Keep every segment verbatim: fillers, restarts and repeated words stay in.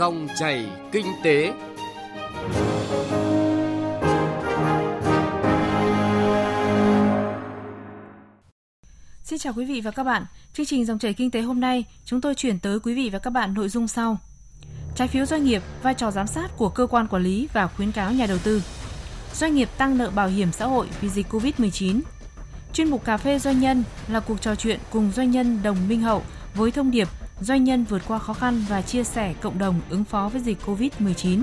Dòng chảy kinh tế. Xin chào quý vị và các bạn. Chương trình Dòng chảy kinh tế hôm nay, chúng tôi chuyển tới quý vị và các bạn nội dung sau: trái phiếu doanh nghiệp, vai trò giám sát của cơ quan quản lý và khuyến cáo nhà đầu tư; doanh nghiệp tăng nợ bảo hiểm xã hội vì dịch covid mười chín; chuyên mục cà phê doanh nhân là cuộc trò chuyện cùng doanh nhân Đồng Minh Hậu với thông điệp doanh nhân vượt qua khó khăn và chia sẻ cộng đồng ứng phó với dịch covid mười chín.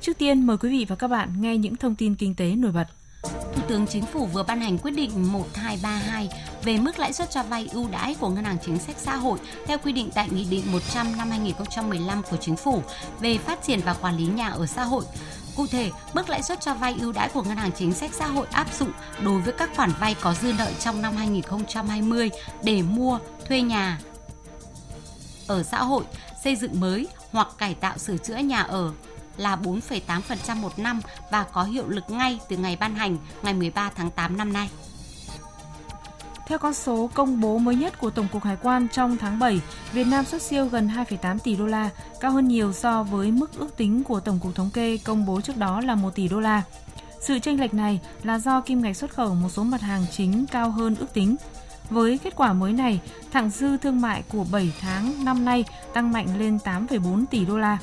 Trước tiên, mời quý vị và các bạn nghe những thông tin kinh tế nổi bật. Thủ tướng Chính phủ vừa ban hành quyết định một nghìn hai trăm ba mươi hai về mức lãi suất cho vay ưu đãi của Ngân hàng Chính sách xã hội theo quy định tại Nghị định một trăm năm hai nghìn không trăm mười lăm của Chính phủ về phát triển và quản lý nhà ở xã hội. Cụ thể, mức lãi suất cho vay ưu đãi của Ngân hàng Chính sách xã hội áp dụng đối với các khoản vay có dư nợ trong năm hai nghìn không trăm hai mươi để mua, thuê nhà ở xã hội, xây dựng mới hoặc cải tạo sửa chữa nhà ở là bốn phẩy tám phần trăm một năm và có hiệu lực ngay từ ngày ban hành, ngày mười ba tháng tám năm nay. Theo con số công bố mới nhất của Tổng cục Hải quan, trong tháng bảy, Việt Nam xuất siêu gần hai phẩy tám tỷ đô la, cao hơn nhiều so với mức ước tính của Tổng cục Thống kê công bố trước đó là một tỷ đô la. Sự chênh lệch này là do kim ngạch xuất khẩu một số mặt hàng chính cao hơn ước tính. Với kết quả mới này, thặng dư thương mại của bảy tháng năm nay tăng mạnh lên tám phẩy bốn tỷ đô la.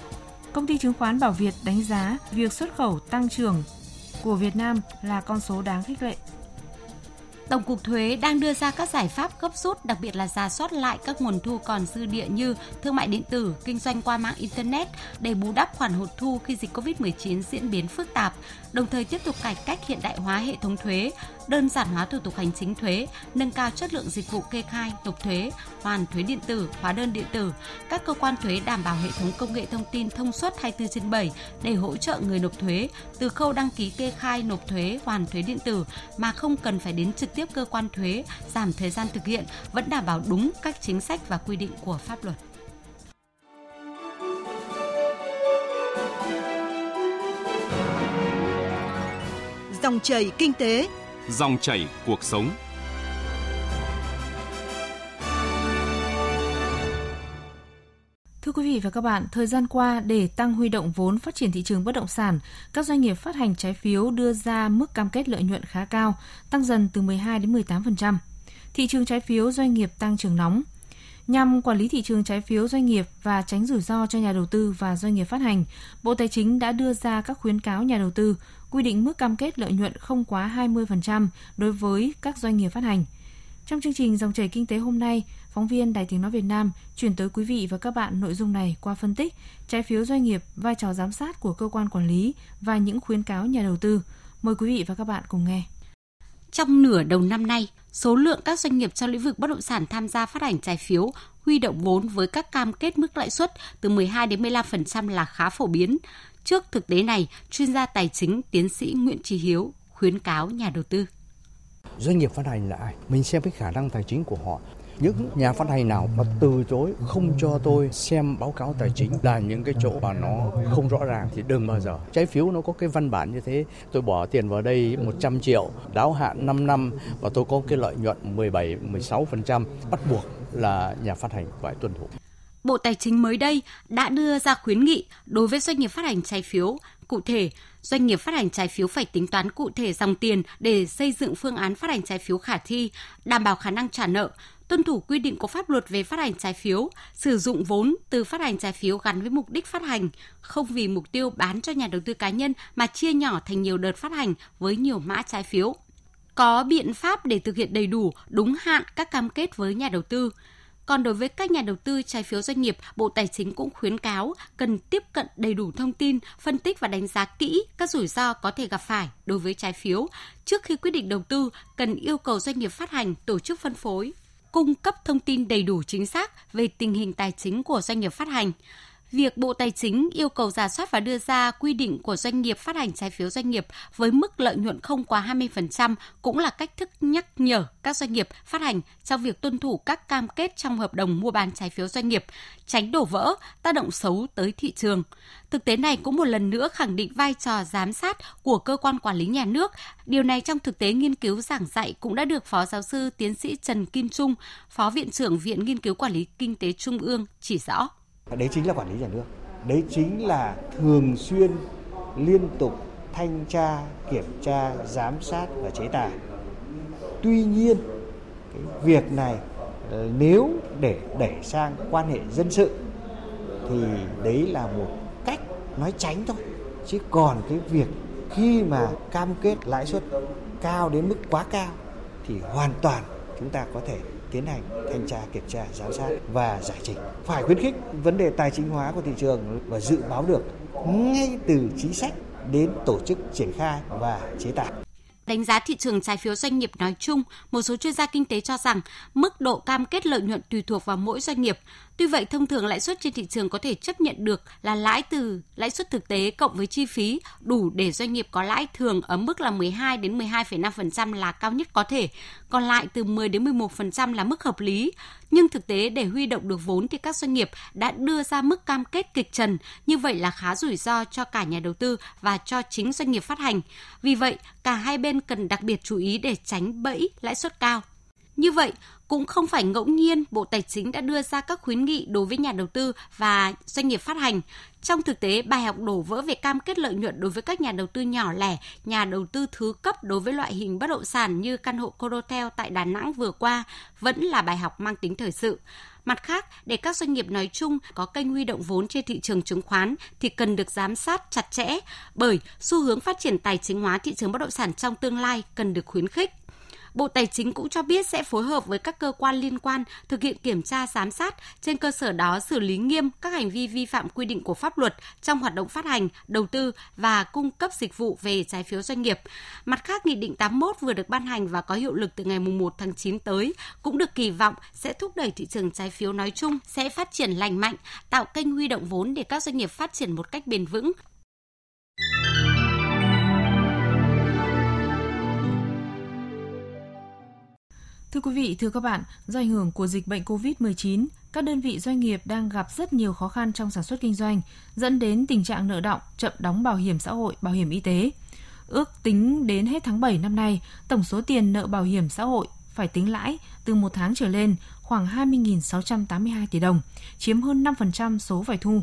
Công ty chứng khoán Bảo Việt đánh giá việc xuất khẩu tăng trưởng của Việt Nam là con số đáng khích lệ. Tổng cục thuế đang đưa ra các giải pháp gấp rút, đặc biệt là rà soát lại các nguồn thu còn dư địa như thương mại điện tử, kinh doanh qua mạng internet để bù đắp khoản hụt thu khi dịch covid mười chín diễn biến phức tạp, đồng thời tiếp tục cải cách hiện đại hóa hệ thống thuế, đơn giản hóa thủ tục hành chính thuế, nâng cao chất lượng dịch vụ kê khai, nộp thuế, hoàn thuế điện tử, hóa đơn điện tử. Các cơ quan thuế đảm bảo hệ thống công nghệ thông tin thông suốt hai mươi bốn trên bảy để hỗ trợ người nộp thuế từ khâu đăng ký kê khai, nộp thuế, hoàn thuế điện tử mà không cần phải đến trực tiếp cơ quan thuế, giảm thời gian thực hiện, vẫn đảm bảo đúng các chính sách và quy định của pháp luật. Dòng chảy kinh tế, dòng chảy cuộc sống. Thưa quý vị và các bạn, thời gian qua để tăng huy động vốn phát triển thị trường bất động sản, các doanh nghiệp phát hành trái phiếu đưa ra mức cam kết lợi nhuận khá cao, tăng dần từ mười hai đến mười tám phần trăm. Thị trường trái phiếu doanh nghiệp tăng trưởng nóng. Nhằm quản lý thị trường trái phiếu doanh nghiệp và tránh rủi ro cho nhà đầu tư và doanh nghiệp phát hành, Bộ Tài chính đã đưa ra các khuyến cáo nhà đầu tư, quy định mức cam kết lợi nhuận không quá hai mươi phần trăm đối với các doanh nghiệp phát hành. Trong chương trình Dòng chảy kinh tế hôm nay, phóng viên Đài Tiếng nói Việt Nam chuyển tới quý vị và các bạn nội dung này qua phân tích trái phiếu doanh nghiệp, vai trò giám sát của cơ quan quản lý và những khuyến cáo nhà đầu tư. Mời quý vị và các bạn cùng nghe. Trong nửa đầu năm nay, số lượng các doanh nghiệp trong lĩnh vực bất động sản tham gia phát hành trái phiếu huy động vốn với các cam kết mức lãi suất từ mười hai đến mười lăm phần trăm là khá phổ biến. Trước thực tế này, chuyên gia tài chính tiến sĩ Nguyễn Trí Hiếu khuyến cáo nhà đầu tư. Doanh nghiệp phát hành là ai? Mình xem cái khả năng tài chính của họ. Những nhà phát hành nào mà từ chối không cho tôi xem báo cáo tài chính là những cái chỗ mà nó không rõ ràng thì đừng bao giờ. Trái phiếu nó có cái văn bản như thế, tôi bỏ tiền vào đây một trăm triệu, đáo hạn năm năm và tôi có cái lợi nhuận mười bảy, mười sáu phần trăm, bắt buộc là nhà phát hành phải tuân thủ. Bộ Tài chính mới đây đã đưa ra khuyến nghị đối với doanh nghiệp phát hành trái phiếu. Cụ thể, doanh nghiệp phát hành trái phiếu phải tính toán cụ thể dòng tiền để xây dựng phương án phát hành trái phiếu khả thi, đảm bảo khả năng trả nợ, tuân thủ quy định của pháp luật về phát hành trái phiếu, sử dụng vốn từ phát hành trái phiếu gắn với mục đích phát hành, không vì mục tiêu bán cho nhà đầu tư cá nhân mà chia nhỏ thành nhiều đợt phát hành với nhiều mã trái phiếu. Có biện pháp để thực hiện đầy đủ, đúng hạn các cam kết với nhà đầu tư. Còn đối với các nhà đầu tư trái phiếu doanh nghiệp, Bộ Tài chính cũng khuyến cáo cần tiếp cận đầy đủ thông tin, phân tích và đánh giá kỹ các rủi ro có thể gặp phải đối với trái phiếu. Trước khi quyết định đầu tư, cần yêu cầu doanh nghiệp phát hành, tổ chức phân phối cung cấp thông tin đầy đủ chính xác về tình hình tài chính của doanh nghiệp phát hành. Việc Bộ Tài chính yêu cầu rà soát và đưa ra quy định của doanh nghiệp phát hành trái phiếu doanh nghiệp với mức lợi nhuận không quá hai mươi phần trăm cũng là cách thức nhắc nhở các doanh nghiệp phát hành trong việc tuân thủ các cam kết trong hợp đồng mua bán trái phiếu doanh nghiệp, tránh đổ vỡ, tác động xấu tới thị trường. Thực tế này cũng một lần nữa khẳng định vai trò giám sát của cơ quan quản lý nhà nước. Điều này trong thực tế nghiên cứu giảng dạy cũng đã được Phó Giáo sư Tiến sĩ Trần Kim Trung, Phó Viện trưởng Viện Nghiên cứu Quản lý Kinh tế Trung ương chỉ rõ. Đấy chính là quản lý nhà nước. Đấy chính là thường xuyên liên tục thanh tra, kiểm tra, giám sát và chế tài. Tuy nhiên, cái việc này nếu để đẩy sang quan hệ dân sự thì đấy là một cách nói tránh thôi. Chứ còn cái việc khi mà cam kết lãi suất cao đến mức quá cao thì hoàn toàn chúng ta có thể tiến hành thanh tra, kiểm tra, giám sát và giải trình. Phải khuyến khích vấn đề tài chính hóa của thị trường và dự báo được ngay từ chính sách đến tổ chức triển khai và chế tài. Đánh giá thị trường trái phiếu doanh nghiệp nói chung, một số chuyên gia kinh tế cho rằng mức độ cam kết lợi nhuận tùy thuộc vào mỗi doanh nghiệp. Tuy vậy, thông thường lãi suất trên thị trường có thể chấp nhận được là lãi từ lãi suất thực tế cộng với chi phí, đủ để doanh nghiệp có lãi thường ở mức là mười hai đến mười hai phẩy năm phần trăm là cao nhất có thể, còn lại từ mười đến mười một phần trăm là mức hợp lý. Nhưng thực tế để huy động được vốn thì các doanh nghiệp đã đưa ra mức cam kết kịch trần, như vậy là khá rủi ro cho cả nhà đầu tư và cho chính doanh nghiệp phát hành. Vì vậy, cả hai bên cần đặc biệt chú ý để tránh bẫy lãi suất cao. Như vậy, cũng không phải ngẫu nhiên Bộ Tài chính đã đưa ra các khuyến nghị đối với nhà đầu tư và doanh nghiệp phát hành. Trong thực tế, bài học đổ vỡ về cam kết lợi nhuận đối với các nhà đầu tư nhỏ lẻ, nhà đầu tư thứ cấp đối với loại hình bất động sản như căn hộ Condotel tại Đà Nẵng vừa qua vẫn là bài học mang tính thời sự. Mặt khác, để các doanh nghiệp nói chung có kênh huy động vốn trên thị trường chứng khoán thì cần được giám sát chặt chẽ, bởi xu hướng phát triển tài chính hóa thị trường bất động sản trong tương lai cần được khuyến khích. Bộ Tài chính cũng cho biết sẽ phối hợp với các cơ quan liên quan thực hiện kiểm tra giám sát, trên cơ sở đó xử lý nghiêm các hành vi vi phạm quy định của pháp luật trong hoạt động phát hành, đầu tư và cung cấp dịch vụ về trái phiếu doanh nghiệp. Mặt khác, Nghị định tám mươi mốt vừa được ban hành và có hiệu lực từ ngày mùng một tháng chín tới cũng được kỳ vọng sẽ thúc đẩy thị trường trái phiếu nói chung sẽ phát triển lành mạnh, tạo kênh huy động vốn để các doanh nghiệp phát triển một cách bền vững. Thưa quý vị, thưa các bạn, do ảnh hưởng của dịch bệnh covid mười chín, các đơn vị doanh nghiệp đang gặp rất nhiều khó khăn trong sản xuất kinh doanh, dẫn đến tình trạng nợ đọng, chậm đóng bảo hiểm xã hội, bảo hiểm y tế. Ước tính đến hết tháng bảy năm nay, tổng số tiền nợ bảo hiểm xã hội phải tính lãi từ một tháng trở lên khoảng hai mươi nghìn sáu trăm tám mươi hai tỷ đồng, chiếm hơn năm phần trăm số phải thu.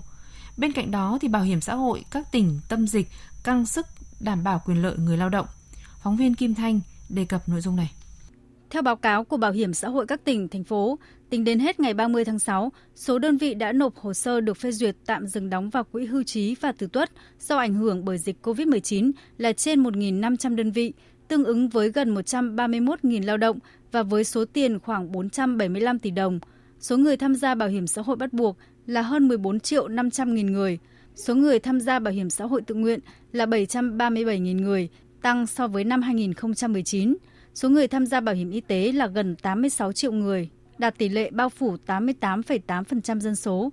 Bên cạnh đó, thì bảo hiểm xã hội các tỉnh tâm dịch căng sức đảm bảo quyền lợi người lao động. Phóng viên Kim Thanh đề cập nội dung này. Theo báo cáo của Bảo hiểm xã hội các tỉnh, thành phố, tính đến hết ngày ba mươi tháng sáu, số đơn vị đã nộp hồ sơ được phê duyệt tạm dừng đóng vào quỹ hưu trí và tử tuất do ảnh hưởng bởi dịch covid mười chín là trên một nghìn năm trăm đơn vị, tương ứng với gần một trăm ba mươi mốt nghìn lao động và với số tiền khoảng bốn trăm bảy mươi lăm tỷ đồng. Số người tham gia bảo hiểm xã hội bắt buộc là hơn mười bốn triệu năm trăm nghìn người. Số người tham gia bảo hiểm xã hội tự nguyện là bảy trăm ba mươi bảy nghìn người, tăng so với năm hai nghìn không trăm mười chín. Số người tham gia bảo hiểm y tế là gần tám mươi sáu triệu người, đạt tỷ lệ bao phủ tám mươi tám phẩy tám phần trăm dân số.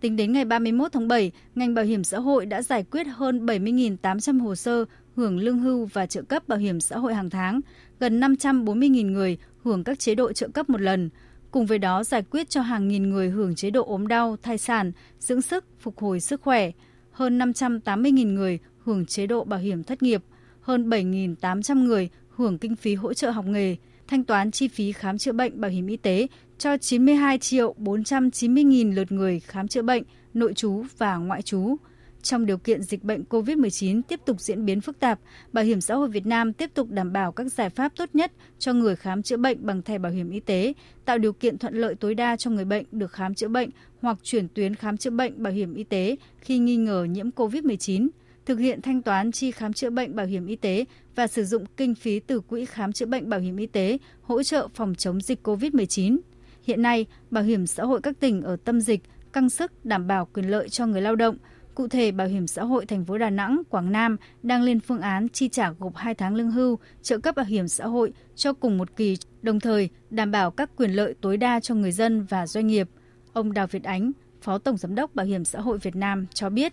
Tính đến ngày ba mươi mốt tháng bảy, ngành bảo hiểm xã hội đã giải quyết hơn bảy mươi nghìn tám trăm hồ sơ hưởng lương hưu và trợ cấp bảo hiểm xã hội hàng tháng, gần năm trăm bốn mươi nghìn người hưởng các chế độ trợ cấp một lần. Cùng với đó, giải quyết cho hàng nghìn người hưởng chế độ ốm đau, thai sản, dưỡng sức, phục hồi sức khỏe, hơn năm trăm tám mươi nghìn người hưởng chế độ bảo hiểm thất nghiệp, hơn bảy nghìn tám trăm người hưởng kinh phí hỗ trợ học nghề, thanh toán chi phí khám chữa bệnh bảo hiểm y tế cho chín mươi hai triệu bốn trăm chín mươi nghìn lượt người khám chữa bệnh, nội trú và ngoại trú. Trong điều kiện dịch bệnh covid mười chín tiếp tục diễn biến phức tạp, Bảo hiểm xã hội Việt Nam tiếp tục đảm bảo các giải pháp tốt nhất cho người khám chữa bệnh bằng thẻ bảo hiểm y tế, tạo điều kiện thuận lợi tối đa cho người bệnh được khám chữa bệnh hoặc chuyển tuyến khám chữa bệnh bảo hiểm y tế khi nghi ngờ nhiễm covid mười chín. Thực hiện thanh toán chi khám chữa bệnh bảo hiểm y tế và sử dụng kinh phí từ quỹ khám chữa bệnh bảo hiểm y tế hỗ trợ phòng chống dịch covid mười chín. Hiện nay, bảo hiểm xã hội các tỉnh ở tâm dịch căng sức đảm bảo quyền lợi cho người lao động. Cụ thể, Bảo hiểm xã hội thành phố Đà Nẵng, Quảng Nam đang lên phương án chi trả gộp hai tháng lương hưu, trợ cấp bảo hiểm xã hội cho cùng một kỳ, đồng thời đảm bảo các quyền lợi tối đa cho người dân và doanh nghiệp. Ông Đào Việt Ánh, Phó Tổng Giám đốc Bảo hiểm xã hội Việt Nam cho biết.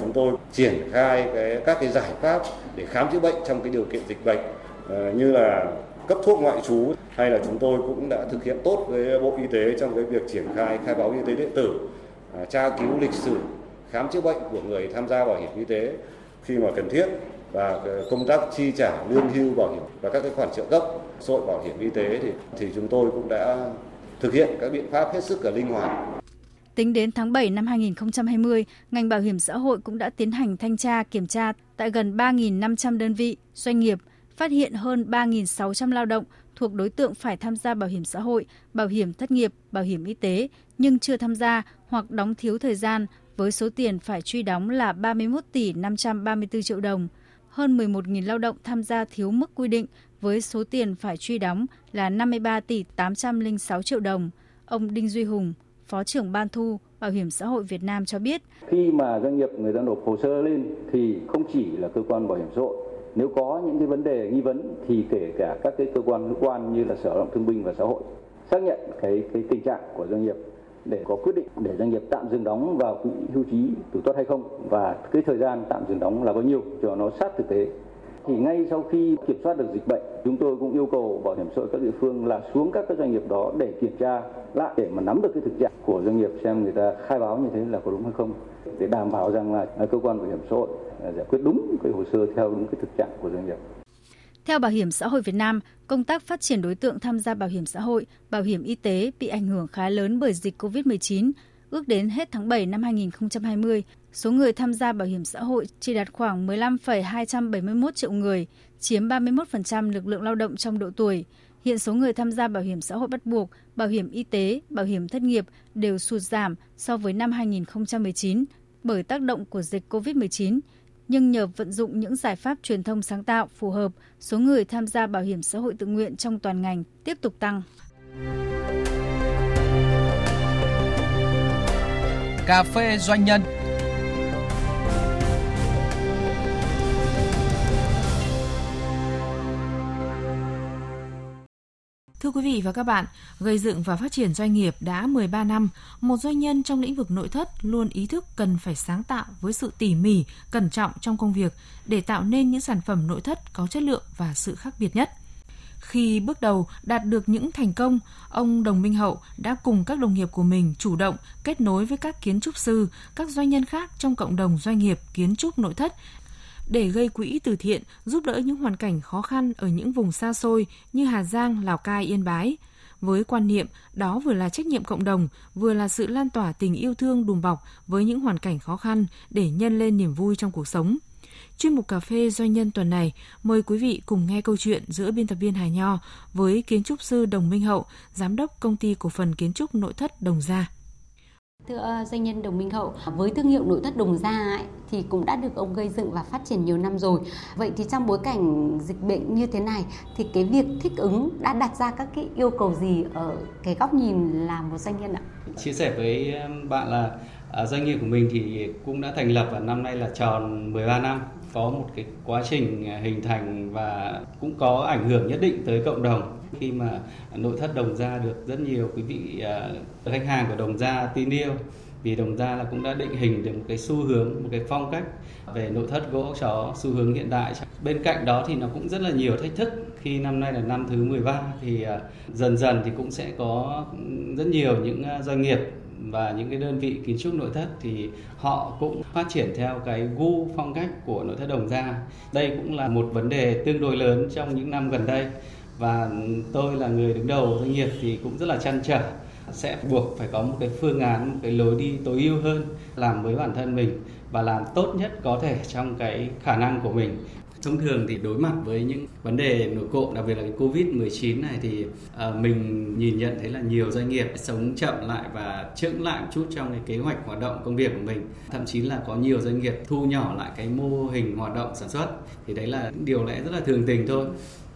Chúng tôi triển khai cái, các cái giải pháp để khám chữa bệnh trong cái điều kiện dịch bệnh như là cấp thuốc ngoại trú, hay là chúng tôi cũng đã thực hiện tốt với Bộ Y tế trong cái việc triển khai khai báo y tế điện tử, tra cứu lịch sử khám chữa bệnh của người tham gia bảo hiểm y tế khi mà cần thiết, và công tác chi trả lương hưu bảo hiểm và các cái khoản trợ cấp xã hội bảo hiểm y tế thì, thì chúng tôi cũng đã thực hiện các biện pháp hết sức là linh hoạt. Tính đến tháng bảy năm hai nghìn không trăm hai mươi, ngành bảo hiểm xã hội cũng đã tiến hành thanh tra kiểm tra tại gần ba nghìn năm trăm đơn vị, doanh nghiệp, phát hiện hơn ba nghìn sáu trăm lao động thuộc đối tượng phải tham gia bảo hiểm xã hội, bảo hiểm thất nghiệp, bảo hiểm y tế nhưng chưa tham gia hoặc đóng thiếu thời gian với số tiền phải truy đóng là ba mươi mốt tỷ năm trăm ba mươi tư triệu đồng. Hơn mười một nghìn lao động tham gia thiếu mức quy định với số tiền phải truy đóng là năm mươi ba tỷ tám trăm lẻ sáu triệu đồng. Ông Đinh Duy Hùng, Phó trưởng Ban Thu Bảo hiểm xã hội Việt Nam cho biết. Khi mà doanh nghiệp người ta nộp hồ sơ lên thì không chỉ là cơ quan bảo hiểm xã hội. Nếu có những cái vấn đề nghi vấn thì kể cả các cái cơ quan liên quan như là Sở Lao động Thương binh và Xã hội xác nhận cái, cái tình trạng của doanh nghiệp để có quyết định để doanh nghiệp tạm dừng đóng vào quỹ hưu trí tử tuất hay không và cái thời gian tạm dừng đóng là bao nhiêu cho nó sát thực tế. Thì ngay sau khi kiểm soát được dịch bệnh, chúng tôi cũng yêu cầu bảo hiểm xã hội các địa phương là xuống các cái doanh nghiệp đó để kiểm tra lại để mà nắm được cái thực trạng của doanh nghiệp xem người ta khai báo như thế là có đúng hay không để đảm bảo rằng là cơ quan bảo hiểm xã hội giải quyết đúng cái hồ sơ theo đúng cái thực trạng của doanh nghiệp. Theo Bảo hiểm xã hội Việt Nam, công tác phát triển đối tượng tham gia bảo hiểm xã hội, bảo hiểm y tế bị ảnh hưởng khá lớn bởi dịch covid mười chín. Ước đến hết tháng bảy năm hai nghìn không trăm hai mươi, số người tham gia bảo hiểm xã hội chỉ đạt khoảng mười lăm phẩy hai trăm bảy mươi mốt triệu người, chiếm ba mươi mốt phần trăm lực lượng lao động trong độ tuổi. Hiện số người tham gia bảo hiểm xã hội bắt buộc, bảo hiểm y tế, bảo hiểm thất nghiệp đều sụt giảm so với năm hai nghìn không trăm mười chín bởi tác động của dịch covid mười chín. Nhưng nhờ vận dụng những giải pháp truyền thông sáng tạo phù hợp, số người tham gia bảo hiểm xã hội tự nguyện trong toàn ngành tiếp tục tăng. Cà phê doanh nhân. Thưa quý vị và các bạn, gây dựng và phát triển doanh nghiệp đã mười ba năm, một doanh nhân trong lĩnh vực nội thất luôn ý thức cần phải sáng tạo với sự tỉ mỉ, cẩn trọng trong công việc để tạo nên những sản phẩm nội thất có chất lượng và sự khác biệt nhất. Khi bước đầu đạt được những thành công, ông Đồng Minh Hậu đã cùng các đồng nghiệp của mình chủ động kết nối với các kiến trúc sư, các doanh nhân khác trong cộng đồng doanh nghiệp kiến trúc nội thất để gây quỹ từ thiện giúp đỡ những hoàn cảnh khó khăn ở những vùng xa xôi như Hà Giang, Lào Cai, Yên Bái. Với quan niệm đó vừa là trách nhiệm cộng đồng, vừa là sự lan tỏa tình yêu thương đùm bọc với những hoàn cảnh khó khăn để nhân lên niềm vui trong cuộc sống. Chuyên mục Cà phê Doanh nhân tuần này, mời quý vị cùng nghe câu chuyện giữa biên tập viên Hà Nho với kiến trúc sư Đồng Minh Hậu, giám đốc công ty cổ phần kiến trúc nội thất Đồng Gia. Thưa doanh nhân Đồng Minh Hậu, với thương hiệu nội thất Đồng Gia ấy, thì cũng đã được ông gây dựng và phát triển nhiều năm rồi. Vậy thì trong bối cảnh dịch bệnh như thế này thì cái việc thích ứng đã đặt ra các cái yêu cầu gì ở cái góc nhìn là một doanh nhân ạ? Chia sẻ với bạn là doanh nghiệp của mình thì cũng đã thành lập và năm nay là tròn mười ba năm. Có một cái quá trình hình thành và cũng có ảnh hưởng nhất định tới cộng đồng. Khi mà nội thất Đồng Gia được rất nhiều quý vị uh, khách hàng của Đồng Gia tin yêu, vì Đồng Gia là cũng đã định hình được một cái xu hướng, một cái phong cách về nội thất gỗ chó xu hướng hiện đại. Bên cạnh đó thì nó cũng rất là nhiều thách thức. Khi năm nay là năm thứ mười ba thì uh, dần dần thì cũng sẽ có rất nhiều những doanh nghiệp và những cái đơn vị kiến trúc nội thất thì họ cũng phát triển theo cái gu phong cách của nội thất Đồng Gia. Đây cũng là một vấn đề tương đối lớn trong những năm gần đây. Và tôi là người đứng đầu doanh nghiệp thì cũng rất là trăn trở, sẽ buộc phải có một cái phương án, một cái lối đi tối ưu hơn, làm với bản thân mình và làm tốt nhất có thể trong cái khả năng của mình. Thông thường thì đối mặt với những vấn đề nổi cộm, đặc biệt là cái covid mười chín này thì mình nhìn nhận thấy là nhiều doanh nghiệp sống chậm lại và chững lại một chút trong cái kế hoạch hoạt động công việc của mình. Thậm chí là có nhiều doanh nghiệp thu nhỏ lại cái mô hình hoạt động sản xuất. Thì đấy là điều lẽ rất là thường tình thôi.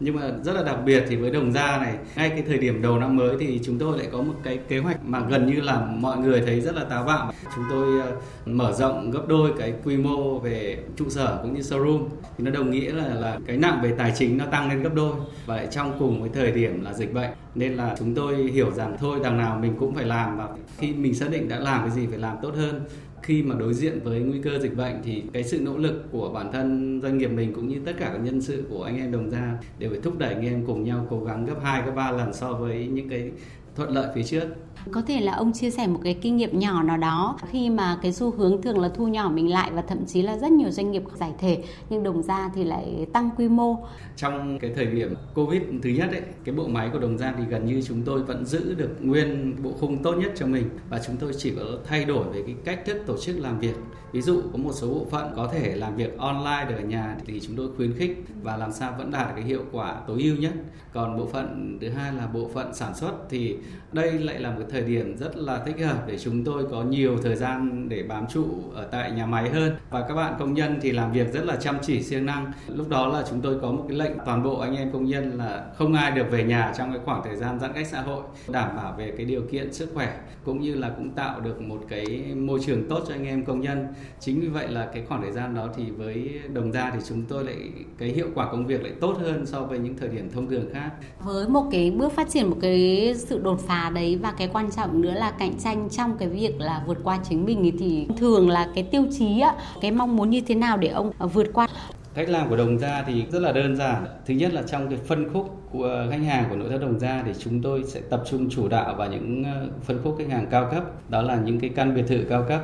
Nhưng mà rất là đặc biệt thì với Đồng Gia này, ngay cái thời điểm đầu năm mới thì chúng tôi lại có một cái kế hoạch mà gần như là mọi người thấy rất là táo bạo. Chúng tôi mở rộng gấp đôi cái quy mô về trụ sở cũng như showroom. Thì nó đồng nghĩa là, là cái nặng về tài chính nó tăng lên gấp đôi và lại trong cùng với thời điểm là dịch bệnh. Nên là chúng tôi hiểu rằng thôi đằng nào mình cũng phải làm, và khi mình xác định đã làm cái gì phải làm tốt hơn. Khi mà đối diện với nguy cơ dịch bệnh thì cái sự nỗ lực của bản thân doanh nghiệp mình cũng như tất cả các nhân sự của anh em Đồng Gia đều phải thúc đẩy anh em cùng nhau cố gắng gấp hai, gấp ba lần so với những cái thuận lợi phía trước. Có thể là ông chia sẻ một cái kinh nghiệm nhỏ nào đó khi mà cái xu hướng thường là thu nhỏ mình lại và thậm chí là rất nhiều doanh nghiệp giải thể, nhưng Đồng Gia thì lại tăng quy mô. Trong cái thời điểm Covid thứ nhất ấy, cái bộ máy của Đồng Gia thì gần như chúng tôi vẫn giữ được nguyên bộ khung tốt nhất cho mình và chúng tôi chỉ có thay đổi về cái cách thức tổ chức làm việc. Ví dụ có một số bộ phận có thể làm việc online được ở nhà thì chúng tôi khuyến khích và làm sao vẫn đạt cái hiệu quả tối ưu nhất. Còn bộ phận thứ hai là bộ phận sản xuất thì đây lại là một thời điểm rất là thích hợp để chúng tôi có nhiều thời gian để bám trụ ở tại nhà máy hơn. Và các bạn công nhân thì làm việc rất là chăm chỉ siêng năng. Lúc đó là chúng tôi có một cái lệnh toàn bộ anh em công nhân là không ai được về nhà trong cái khoảng thời gian giãn cách xã hội, đảm bảo về cái điều kiện sức khỏe cũng như là cũng tạo được một cái môi trường tốt cho anh em công nhân. Chính vì vậy là cái khoảng thời gian đó thì với Đồng Gia thì chúng tôi lại cái hiệu quả công việc lại tốt hơn so với những thời điểm thông thường khác. Với một cái bước phát triển, một cái sự đột phá đấy và cái quan trọng nữa là cạnh tranh trong cái việc là vượt qua chính mình thì thường là cái tiêu chí, cái mong muốn như thế nào để ông vượt qua? Cách làm của Đồng Gia thì rất là đơn giản. Thứ nhất là trong cái phân khúc của khách hàng của nội thất Đồng Gia thì chúng tôi sẽ tập trung chủ đạo vào những phân khúc khách hàng cao cấp, đó là những cái căn biệt thự cao cấp.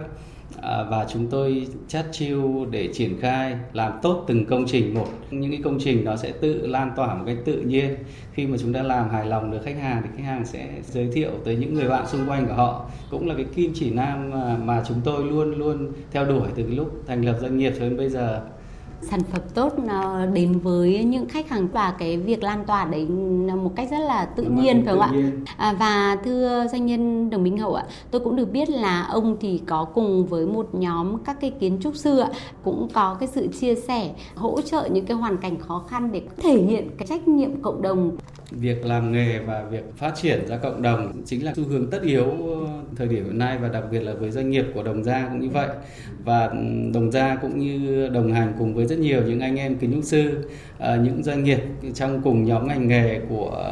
Và chúng tôi chát chiu để triển khai làm tốt từng công trình một. Những cái công trình nó sẽ tự lan tỏa một cách tự nhiên. Khi mà chúng ta làm hài lòng được khách hàng thì khách hàng sẽ giới thiệu tới những người bạn xung quanh của họ. Cũng là cái kim chỉ nam mà chúng tôi luôn luôn theo đuổi từ lúc thành lập doanh nghiệp cho đến bây giờ. Sản phẩm tốt đến với những khách hàng và cái việc lan tỏa đấy một cách rất là tự nhiên, phải không ạ? À, và thưa doanh nhân Đồng Minh Hậu ạ, tôi cũng được biết là ông thì có cùng với một nhóm các cái kiến trúc sư ạ, cũng có cái sự chia sẻ, hỗ trợ những cái hoàn cảnh khó khăn để thể hiện cái trách nhiệm cộng đồng. Việc làm nghề và việc phát triển ra cộng đồng chính là xu hướng tất yếu thời điểm hiện nay và đặc biệt là với doanh nghiệp của Đồng Gia cũng như vậy. Và Đồng Gia cũng như đồng hành cùng với rất nhiều những anh em kiến trúc sư, những doanh nghiệp trong cùng nhóm ngành nghề của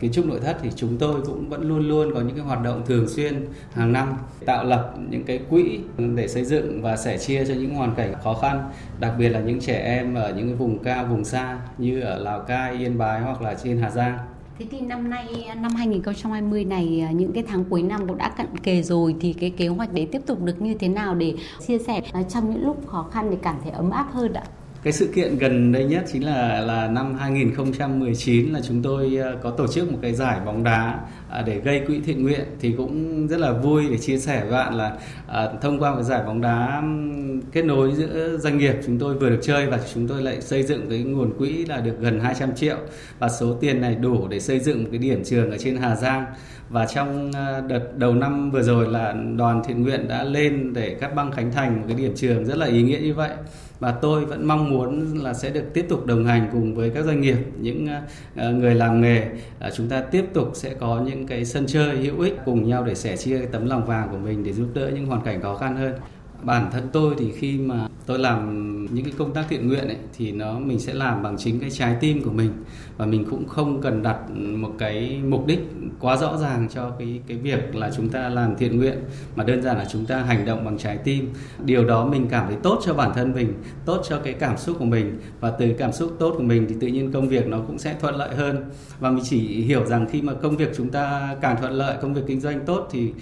kiến trúc nội thất thì chúng tôi cũng vẫn luôn luôn có những cái hoạt động thường xuyên hàng năm, tạo lập những cái quỹ để xây dựng và sẻ chia cho những hoàn cảnh khó khăn, đặc biệt là những trẻ em ở những vùng cao, vùng xa như ở Lào Cai, Yên Bái hoặc là trên Hà Giang. Thế thì năm nay, năm hai không hai không này, những cái tháng cuối năm cũng đã cận kề rồi thì cái kế hoạch đấy tiếp tục được như thế nào để chia sẻ trong những lúc khó khăn để cảm thấy ấm áp hơn ạ? Cái sự kiện gần đây nhất chính là là năm hai không một chín là chúng tôi có tổ chức một cái giải bóng đá để gây quỹ thiện nguyện, thì cũng rất là vui để chia sẻ với bạn là à, thông qua cái giải bóng đá kết nối giữa doanh nghiệp chúng tôi vừa được chơi và chúng tôi lại xây dựng cái nguồn quỹ là được gần hai trăm triệu, và số tiền này đủ để xây dựng một cái điểm trường ở trên Hà Giang. Và trong đợt đầu năm vừa rồi là đoàn thiện nguyện đã lên để cắt băng khánh thành một cái điểm trường rất là ý nghĩa như vậy. Và tôi vẫn mong muốn là sẽ được tiếp tục đồng hành cùng với các doanh nghiệp, những người làm nghề. Chúng ta tiếp tục sẽ có những cái sân chơi hữu ích cùng nhau để sẻ chia cái tấm lòng vàng của mình để giúp đỡ những hoàn cảnh khó khăn hơn. Bản thân tôi thì khi mà tôi làm những cái công tác thiện nguyện ấy, thì nó mình sẽ làm bằng chính cái trái tim của mình, và mình cũng không cần đặt một cái mục đích quá rõ ràng cho cái cái việc là chúng ta làm thiện nguyện, mà đơn giản là chúng ta hành động bằng trái tim. Điều đó mình cảm thấy tốt cho bản thân mình, tốt cho cái cảm xúc của mình, và từ cảm xúc tốt của mình thì tự nhiên công việc nó cũng sẽ thuận lợi hơn. Và mình chỉ hiểu rằng khi mà công việc chúng ta càng thuận lợi, công việc kinh doanh tốt thì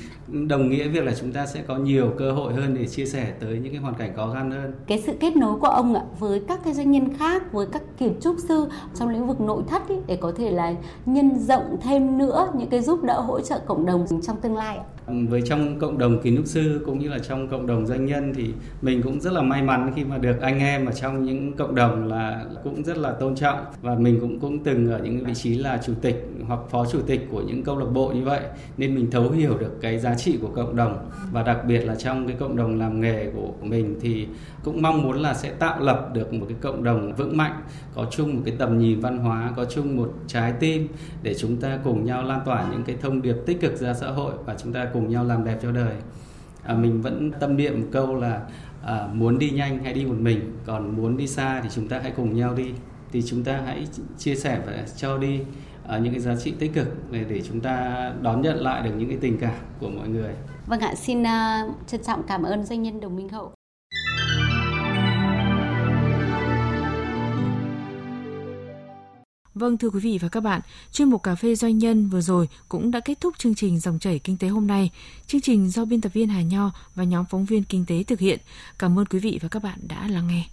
đồng nghĩa việc là chúng ta sẽ có nhiều cơ hội hơn để chia sẻ tới những cái hoàn cảnh khó khăn hơn. Cái sự kết nối của ông ạ với các cái doanh nhân khác, với các kiến trúc sư trong lĩnh vực nội thất ý, để có thể là nhân rộng thêm nữa những cái giúp đỡ hỗ trợ cộng đồng trong tương lai ạ. Với trong cộng đồng kiến trúc sư cũng như là trong cộng đồng doanh nhân thì mình cũng rất là may mắn khi mà được anh em ở trong những cộng đồng là cũng rất là tôn trọng, và mình cũng cũng từng ở những vị trí là chủ tịch hoặc phó chủ tịch của những câu lạc bộ như vậy, nên mình thấu hiểu được cái giá trị của cộng đồng. Và đặc biệt là trong cái cộng đồng làm nghề của mình thì cũng mong muốn là sẽ tạo lập được một cái cộng đồng vững mạnh, có chung một cái tầm nhìn văn hóa, có chung một trái tim để chúng ta cùng nhau lan tỏa những cái thông điệp tích cực ra xã hội và chúng ta cùng cùng nhau làm đẹp cho đời. À, mình vẫn tâm niệm một câu là à, muốn đi nhanh hãy đi một mình, còn muốn đi xa thì chúng ta hãy cùng nhau đi. Thì chúng ta hãy chia sẻ và cho đi à, những cái giá trị tích cực để, để chúng ta đón nhận lại được những cái tình cảm của mọi người. Vâng ạ, xin uh, trân trọng cảm ơn doanh nhân Đồng Minh Hậu. Vâng, thưa quý vị và các bạn, chuyên mục Cà phê Doanh nhân vừa rồi cũng đã kết thúc chương trình Dòng chảy Kinh tế hôm nay. Chương trình do biên tập viên Hà Nho và nhóm phóng viên Kinh tế thực hiện. Cảm ơn quý vị và các bạn đã lắng nghe.